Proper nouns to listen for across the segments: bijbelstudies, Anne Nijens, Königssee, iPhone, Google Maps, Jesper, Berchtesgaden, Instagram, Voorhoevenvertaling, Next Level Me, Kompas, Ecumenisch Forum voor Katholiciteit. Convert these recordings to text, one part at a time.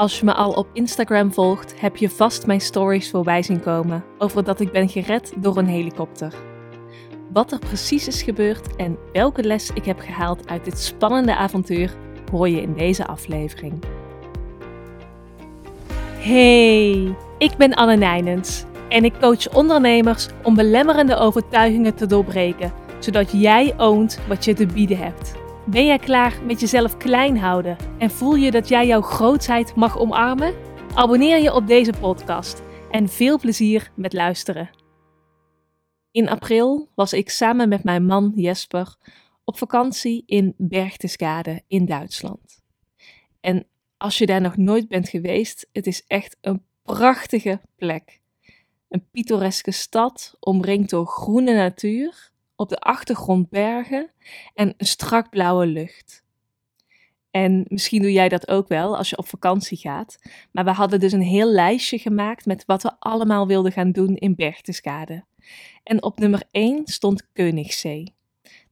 Als je me al op Instagram volgt, heb je vast mijn stories voorbij zien komen over dat ik ben gered door een helikopter. Wat er precies is gebeurd en welke les ik heb gehaald uit dit spannende avontuur, hoor je in deze aflevering. Hey, ik ben Anne Nijens en ik coach ondernemers om belemmerende overtuigingen te doorbreken, zodat jij oont wat je te bieden hebt. Ben jij klaar met jezelf klein houden en voel je dat jij jouw grootheid mag omarmen? Abonneer je op deze podcast en veel plezier met luisteren. In april was ik samen met mijn man Jesper op vakantie in Berchtesgaden in Duitsland. En als je daar nog nooit bent geweest, het is echt een prachtige plek. Een pittoreske stad, omringd door groene natuur, op de achtergrond bergen en een strak blauwe lucht. En misschien doe jij dat ook wel als je op vakantie gaat, maar we hadden dus een heel lijstje gemaakt met wat we allemaal wilden gaan doen in Berchtesgaden. En op nummer 1 stond Königssee.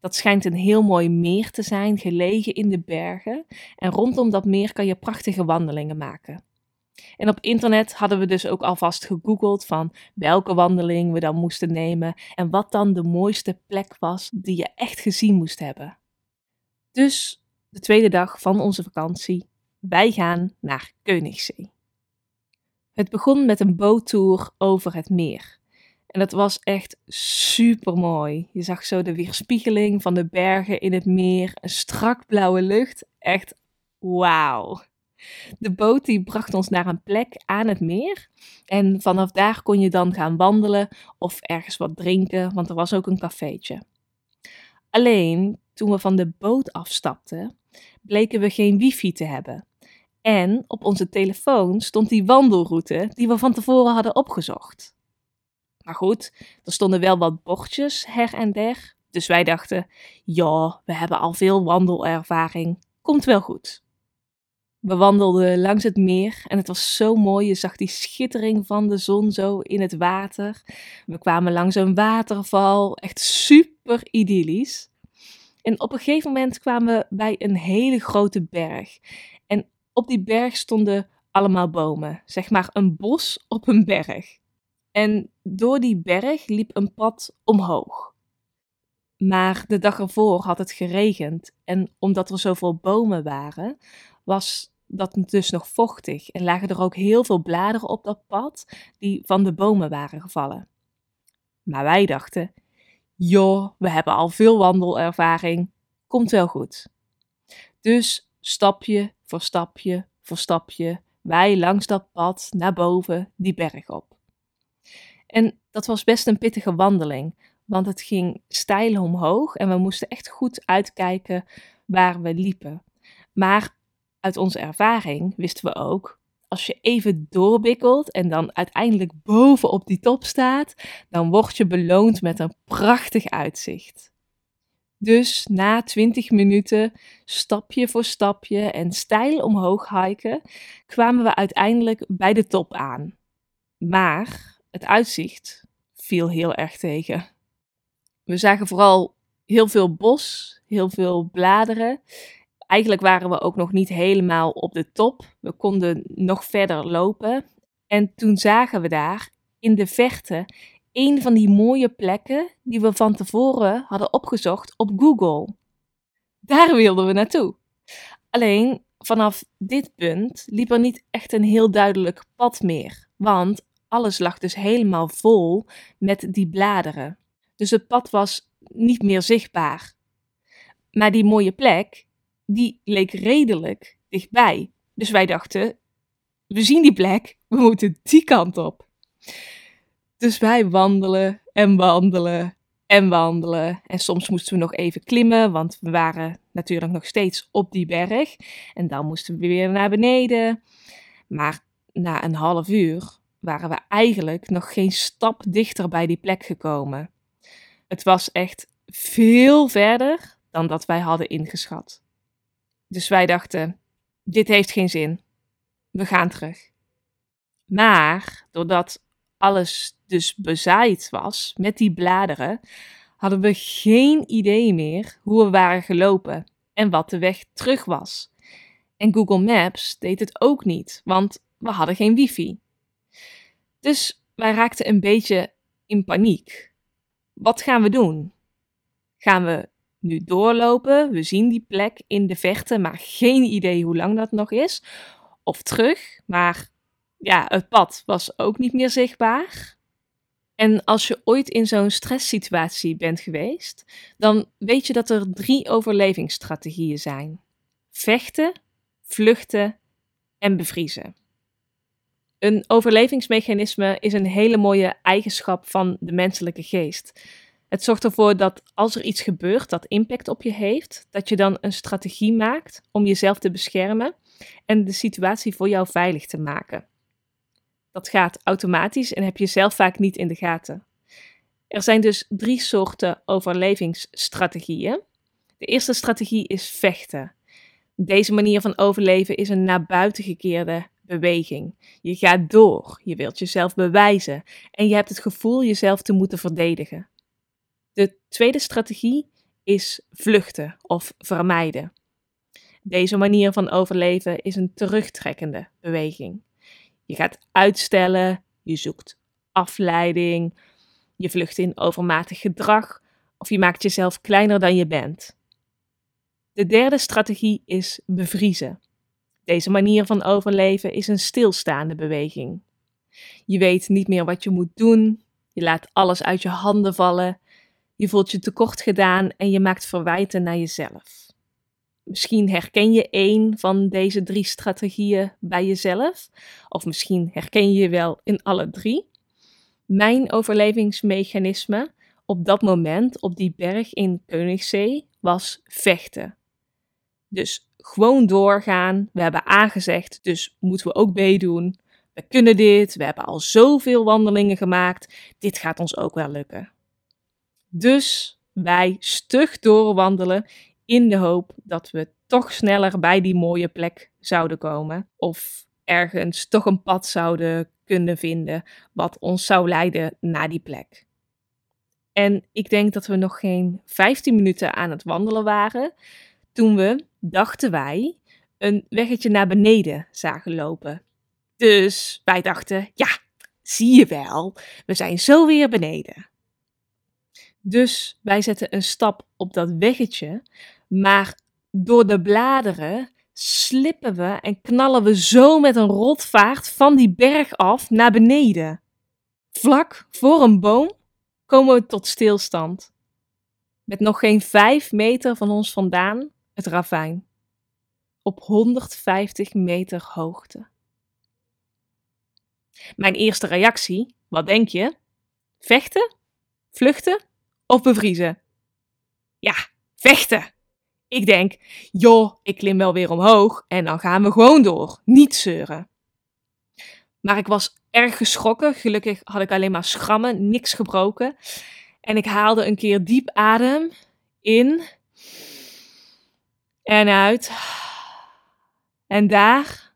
Dat schijnt een heel mooi meer te zijn, gelegen in de bergen. En rondom dat meer kan je prachtige wandelingen maken. En op internet hadden we dus ook alvast gegoogeld van welke wandeling we dan moesten nemen en wat dan de mooiste plek was die je echt gezien moest hebben. Dus de tweede dag van onze vakantie, wij gaan naar Königssee. Het begon met een boottour over het meer. En dat was echt super mooi. Je zag zo de weerspiegeling van de bergen in het meer, een strak blauwe lucht. Echt wauw. De boot die bracht ons naar een plek aan het meer. En vanaf daar kon je dan gaan wandelen of ergens wat drinken, want er was ook een cafeetje. Alleen, toen we van de boot afstapten, bleken we geen wifi te hebben. En op onze telefoon stond die wandelroute die we van tevoren hadden opgezocht. Maar goed, er stonden wel wat bordjes her en der, dus wij dachten, ja, we hebben al veel wandelervaring, komt wel goed. We wandelden langs het meer en het was zo mooi, je zag die schittering van de zon zo in het water. We kwamen langs een waterval, echt super idyllisch. En op een gegeven moment kwamen we bij een hele grote berg. En op die berg stonden allemaal bomen, zeg maar een bos op een berg. En door die berg liep een pad omhoog. Maar de dag ervoor had het geregend en omdat er zoveel bomen waren, was dat dus nog vochtig en lagen er ook heel veel bladeren op dat pad die van de bomen waren gevallen. Maar wij dachten, joh, we hebben al veel wandelervaring, komt wel goed. Dus stapje voor stapje voor stapje, wij langs dat pad naar boven die berg op. En dat was best een pittige wandeling, want het ging steil omhoog en we moesten echt goed uitkijken waar we liepen. Maar uit onze ervaring wisten we ook, als je even doorbikkelt en dan uiteindelijk bovenop die top staat, dan word je beloond met een prachtig uitzicht. Dus na 20 minuten, stapje voor stapje en steil omhoog hiken, kwamen we uiteindelijk bij de top aan. Maar het uitzicht viel heel erg tegen. We zagen vooral heel veel bos, heel veel bladeren. Eigenlijk waren we ook nog niet helemaal op de top. We konden nog verder lopen. En toen zagen we daar in de verte een van die mooie plekken die we van tevoren hadden opgezocht op Google. Daar wilden we naartoe. Alleen vanaf dit punt liep er niet echt een heel duidelijk pad meer. Want alles lag dus helemaal vol met die bladeren. Dus het pad was niet meer zichtbaar. Maar die mooie plek, die leek redelijk dichtbij. Dus wij dachten, we zien die plek, we moeten die kant op. Dus wij wandelen en wandelen en wandelen. En soms moesten we nog even klimmen, want we waren natuurlijk nog steeds op die berg. En dan moesten we weer naar beneden. Maar na een half uur waren we eigenlijk nog geen stap dichter bij die plek gekomen. Het was echt veel verder dan dat wij hadden ingeschat. Dus wij dachten, dit heeft geen zin. We gaan terug. Maar doordat alles dus bezaaid was met die bladeren, hadden we geen idee meer hoe we waren gelopen en wat de weg terug was. En Google Maps deed het ook niet, want we hadden geen wifi. Dus wij raakten een beetje in paniek. Wat gaan we doen? Gaan we nu doorlopen? We zien die plek in de verte, maar geen idee hoe lang dat nog is. Of terug, maar ja, het pad was ook niet meer zichtbaar. En als je ooit in zo'n stresssituatie bent geweest, dan weet je dat er 3 overlevingsstrategieën zijn. Vechten, vluchten en bevriezen. Een overlevingsmechanisme is een hele mooie eigenschap van de menselijke geest. Het zorgt ervoor dat als er iets gebeurt dat impact op je heeft, dat je dan een strategie maakt om jezelf te beschermen en de situatie voor jou veilig te maken. Dat gaat automatisch en heb je zelf vaak niet in de gaten. Er zijn dus 3 soorten overlevingsstrategieën. De eerste strategie is vechten. Deze manier van overleven is een naar buiten gekeerde beweging. Je gaat door, je wilt jezelf bewijzen en je hebt het gevoel jezelf te moeten verdedigen. De tweede strategie is vluchten of vermijden. Deze manier van overleven is een terugtrekkende beweging. Je gaat uitstellen, je zoekt afleiding, je vlucht in overmatig gedrag of je maakt jezelf kleiner dan je bent. De derde strategie is bevriezen. Deze manier van overleven is een stilstaande beweging. Je weet niet meer wat je moet doen, je laat alles uit je handen vallen, je voelt je tekort gedaan en je maakt verwijten naar jezelf. Misschien herken je één van deze 3 strategieën bij jezelf. Of misschien herken je je wel in alle 3. Mijn overlevingsmechanisme op dat moment op die berg in Königssee was vechten. Dus gewoon doorgaan. We hebben aangezegd, dus moeten we ook meedoen. We kunnen dit, we hebben al zoveel wandelingen gemaakt. Dit gaat ons ook wel lukken. Dus wij stug doorwandelen in de hoop dat we toch sneller bij die mooie plek zouden komen. Of ergens toch een pad zouden kunnen vinden wat ons zou leiden naar die plek. En ik denk dat we nog geen 15 minuten aan het wandelen waren toen we, dachten wij, een weggetje naar beneden zagen lopen. Dus wij dachten, ja, zie je wel, we zijn zo weer beneden. Dus wij zetten een stap op dat weggetje, maar door de bladeren slippen we en knallen we zo met een rotvaart van die berg af naar beneden. Vlak voor een boom komen we tot stilstand. Met nog geen 5 meter van ons vandaan het ravijn. Op 150 meter hoogte. Mijn eerste reactie, wat denk je? Vechten? Vluchten? Of bevriezen? Ja, vechten. Ik denk, joh, ik klim wel weer omhoog en dan gaan we gewoon door. Niet zeuren. Maar ik was erg geschrokken. Gelukkig had ik alleen maar schrammen, niks gebroken. En ik haalde een keer diep adem. In. En uit. En daar,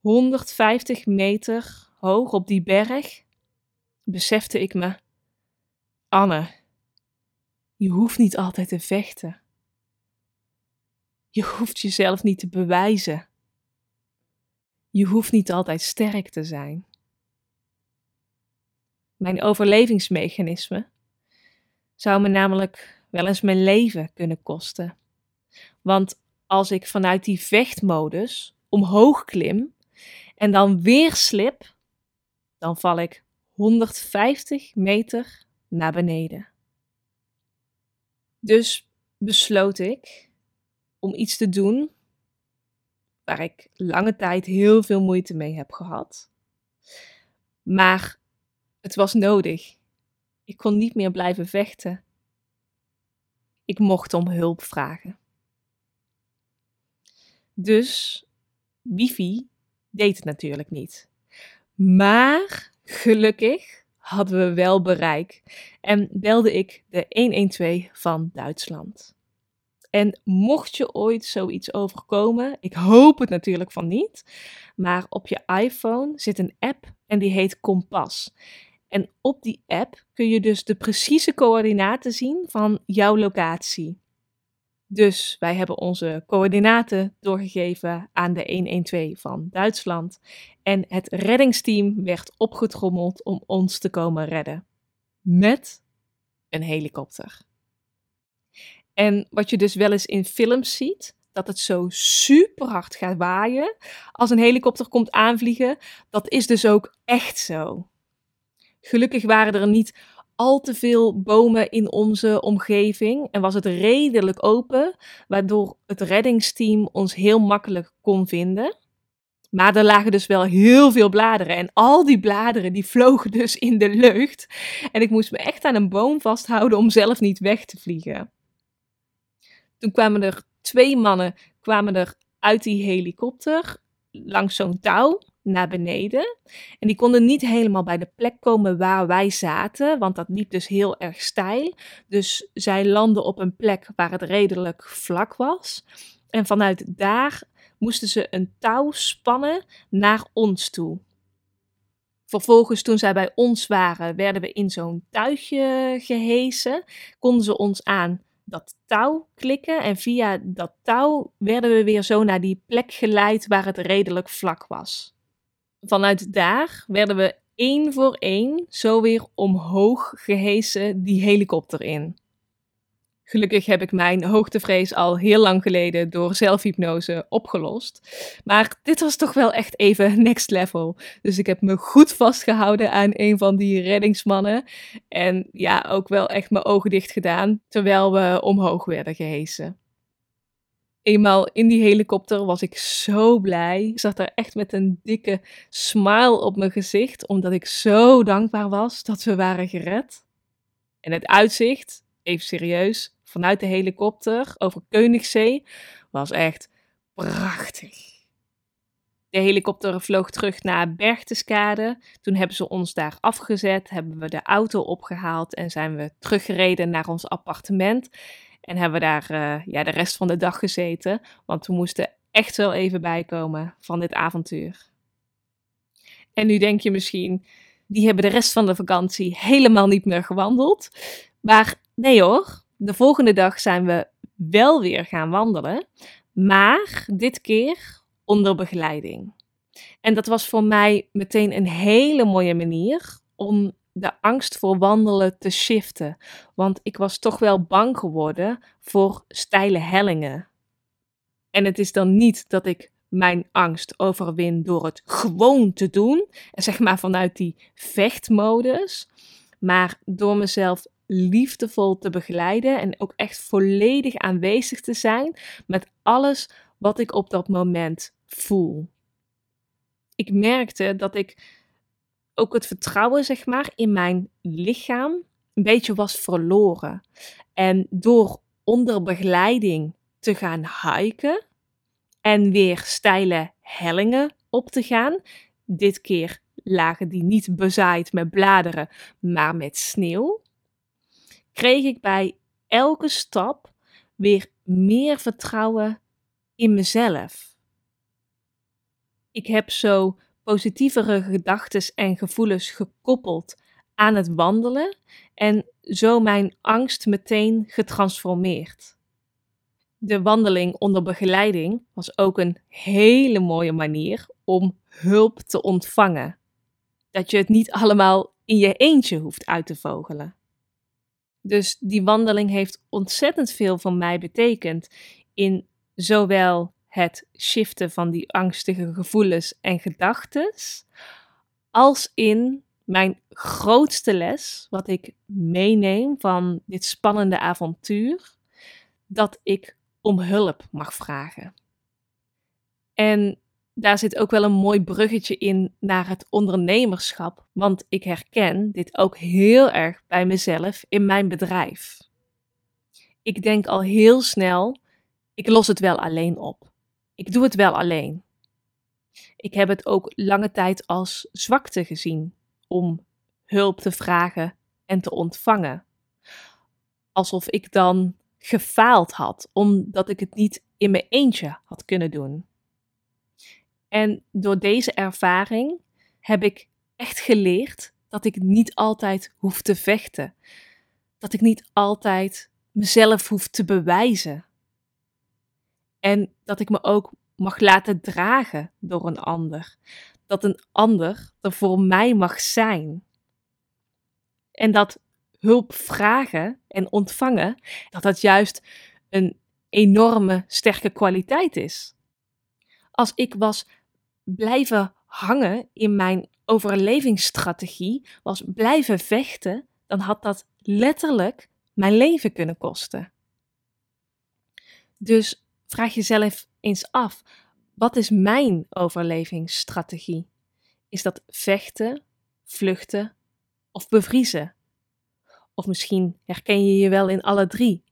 150 meter hoog op die berg, besefte ik me. Anne, je hoeft niet altijd te vechten. Je hoeft jezelf niet te bewijzen. Je hoeft niet altijd sterk te zijn. Mijn overlevingsmechanisme zou me namelijk wel eens mijn leven kunnen kosten. Want als ik vanuit die vechtmodus omhoog klim en dan weer slip, dan val ik 150 meter naar beneden. Dus besloot ik om iets te doen waar ik lange tijd heel veel moeite mee heb gehad. Maar het was nodig. Ik kon niet meer blijven vechten. Ik mocht om hulp vragen. Dus wifi deed het natuurlijk niet. Maar gelukkig hadden we wel bereik en belde ik de 112 van Duitsland. En mocht je ooit zoiets overkomen, ik hoop het natuurlijk van niet, maar op je iPhone zit een app en die heet Kompas. En op die app kun je dus de precieze coördinaten zien van jouw locatie. Dus wij hebben onze coördinaten doorgegeven aan de 112 van Duitsland. En het reddingsteam werd opgetrommeld om ons te komen redden. Met een helikopter. En wat je dus wel eens in films ziet, dat het zo super hard gaat waaien als een helikopter komt aanvliegen, dat is dus ook echt zo. Gelukkig waren er niet al te veel bomen in onze omgeving en was het redelijk open, waardoor het reddingsteam ons heel makkelijk kon vinden. Maar er lagen dus wel heel veel bladeren en al die bladeren die vlogen dus in de lucht en ik moest me echt aan een boom vasthouden om zelf niet weg te vliegen. Toen kwamen er 2 mannen uit die helikopter langs zo'n touw naar beneden. En die konden niet helemaal bij de plek komen waar wij zaten, want dat liep dus heel erg steil. Dus zij landden op een plek waar het redelijk vlak was. En vanuit daar moesten ze een touw spannen naar ons toe. Vervolgens, toen zij bij ons waren, werden we in zo'n tuigje gehesen. Konden ze ons aan dat touw klikken en via dat touw werden we weer zo naar die plek geleid waar het redelijk vlak was. Vanuit daar werden we 1 voor 1 zo weer omhoog gehesen die helikopter in. Gelukkig heb ik mijn hoogtevrees al heel lang geleden door zelfhypnose opgelost. Maar dit was toch wel echt even next level. Dus ik heb me goed vastgehouden aan een van die reddingsmannen. En ja, ook wel echt mijn ogen dicht gedaan terwijl we omhoog werden gehesen. Eenmaal in die helikopter was ik zo blij. Ik zat daar echt met een dikke smile op mijn gezicht, omdat ik zo dankbaar was dat we waren gered. En het uitzicht, even serieus, vanuit de helikopter over Königssee was echt prachtig. De helikopter vloog terug naar Berchtesgaden. Toen hebben ze ons daar afgezet, hebben we de auto opgehaald en zijn we teruggereden naar ons appartement. En hebben we daar de rest van de dag gezeten, want we moesten echt wel even bijkomen van dit avontuur. En nu denk je misschien, die hebben de rest van de vakantie helemaal niet meer gewandeld. Maar nee hoor, de volgende dag zijn we wel weer gaan wandelen, maar dit keer onder begeleiding. En dat was voor mij meteen een hele mooie manier om de angst voor wandelen te shiften. Want ik was toch wel bang geworden voor steile hellingen. En het is dan niet dat ik mijn angst overwin door het gewoon te doen. En zeg maar vanuit die vechtmodus. Maar door mezelf liefdevol te begeleiden en ook echt volledig aanwezig te zijn met alles wat ik op dat moment voel. Ik merkte dat ik ook het vertrouwen, zeg maar, in mijn lichaam een beetje was verloren. En door onder begeleiding te gaan hiken en weer steile hellingen op te gaan, dit keer lagen die niet bezaaid met bladeren, maar met sneeuw, kreeg ik bij elke stap weer meer vertrouwen in mezelf. Ik heb zo positievere gedachten en gevoelens gekoppeld aan het wandelen en zo mijn angst meteen getransformeerd. De wandeling onder begeleiding was ook een hele mooie manier om hulp te ontvangen. Dat je het niet allemaal in je eentje hoeft uit te vogelen. Dus die wandeling heeft ontzettend veel van mij betekend in zowel het shiften van die angstige gevoelens en gedachtes, als in mijn grootste les, wat ik meeneem van dit spannende avontuur, dat ik om hulp mag vragen. En daar zit ook wel een mooi bruggetje in naar het ondernemerschap, want ik herken dit ook heel erg bij mezelf in mijn bedrijf. Ik denk al heel snel, ik los het wel alleen op. Ik doe het wel alleen. Ik heb het ook lange tijd als zwakte gezien om hulp te vragen en te ontvangen. Alsof ik dan gefaald had, omdat ik het niet in mijn eentje had kunnen doen. En door deze ervaring heb ik echt geleerd dat ik niet altijd hoef te vechten. Dat ik niet altijd mezelf hoef te bewijzen. En dat ik me ook mag laten dragen door een ander. Dat een ander er voor mij mag zijn. En dat hulp vragen en ontvangen, dat juist een enorme sterke kwaliteit is. Als ik was blijven hangen in mijn overlevingsstrategie, was blijven vechten, dan had dat letterlijk mijn leven kunnen kosten. Dus vraag jezelf eens af, wat is mijn overlevingsstrategie? Is dat vechten, vluchten of bevriezen? Of misschien herken je je wel in alle drie.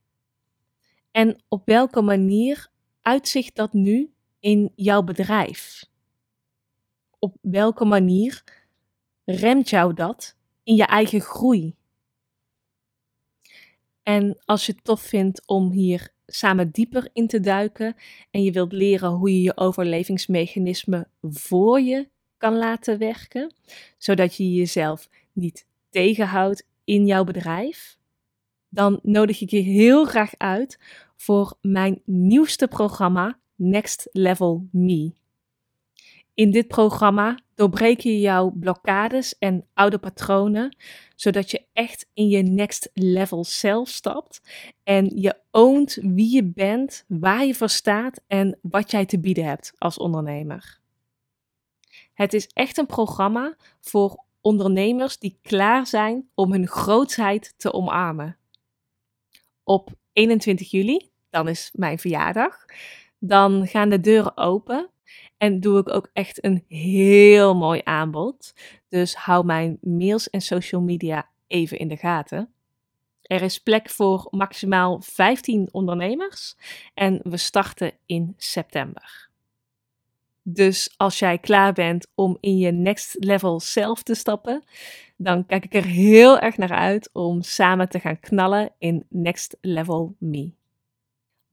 En op welke manier uitzicht dat nu in jouw bedrijf? Op welke manier remt jou dat in je eigen groei? En als je het tof vindt om hier samen dieper in te duiken en je wilt leren hoe je je overlevingsmechanismen voor je kan laten werken, zodat je jezelf niet tegenhoudt in jouw bedrijf, dan nodig ik je heel graag uit voor mijn nieuwste programma Next Level Me. In dit programma doorbreek je jouw blokkades en oude patronen, zodat je echt in je next level zelf stapt en je ownt wie je bent, waar je voor staat en wat jij te bieden hebt als ondernemer. Het is echt een programma voor ondernemers die klaar zijn om hun grootsheid te omarmen. Op 21 juli, dan is mijn verjaardag, dan gaan de deuren open en doe ik ook echt een heel mooi aanbod. Dus hou mijn mails en social media even in de gaten. Er is plek voor maximaal 15 ondernemers en we starten in september. Dus als jij klaar bent om in je next level zelf te stappen, dan kijk ik er heel erg naar uit om samen te gaan knallen in Next Level Me.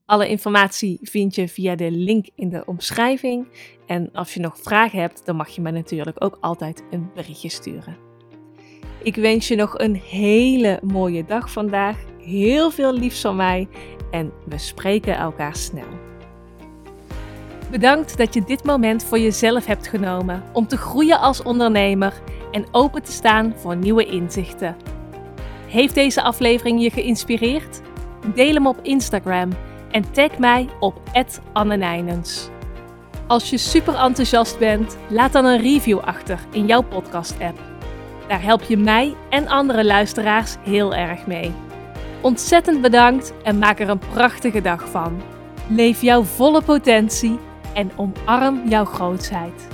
Alle informatie vind je via de link in de omschrijving. En als je nog vragen hebt, dan mag je mij natuurlijk ook altijd een berichtje sturen. Ik wens je nog een hele mooie dag vandaag. Heel veel liefs van mij en we spreken elkaar snel. Bedankt dat je dit moment voor jezelf hebt genomen om te groeien als ondernemer en open te staan voor nieuwe inzichten. Heeft deze aflevering je geïnspireerd? Deel hem op Instagram en tag mij op @AnneNijens. Als je super enthousiast bent, laat dan een review achter in jouw podcast-app. Daar help je mij en andere luisteraars heel erg mee. Ontzettend bedankt en maak er een prachtige dag van. Leef jouw volle potentie en omarm jouw grootsheid.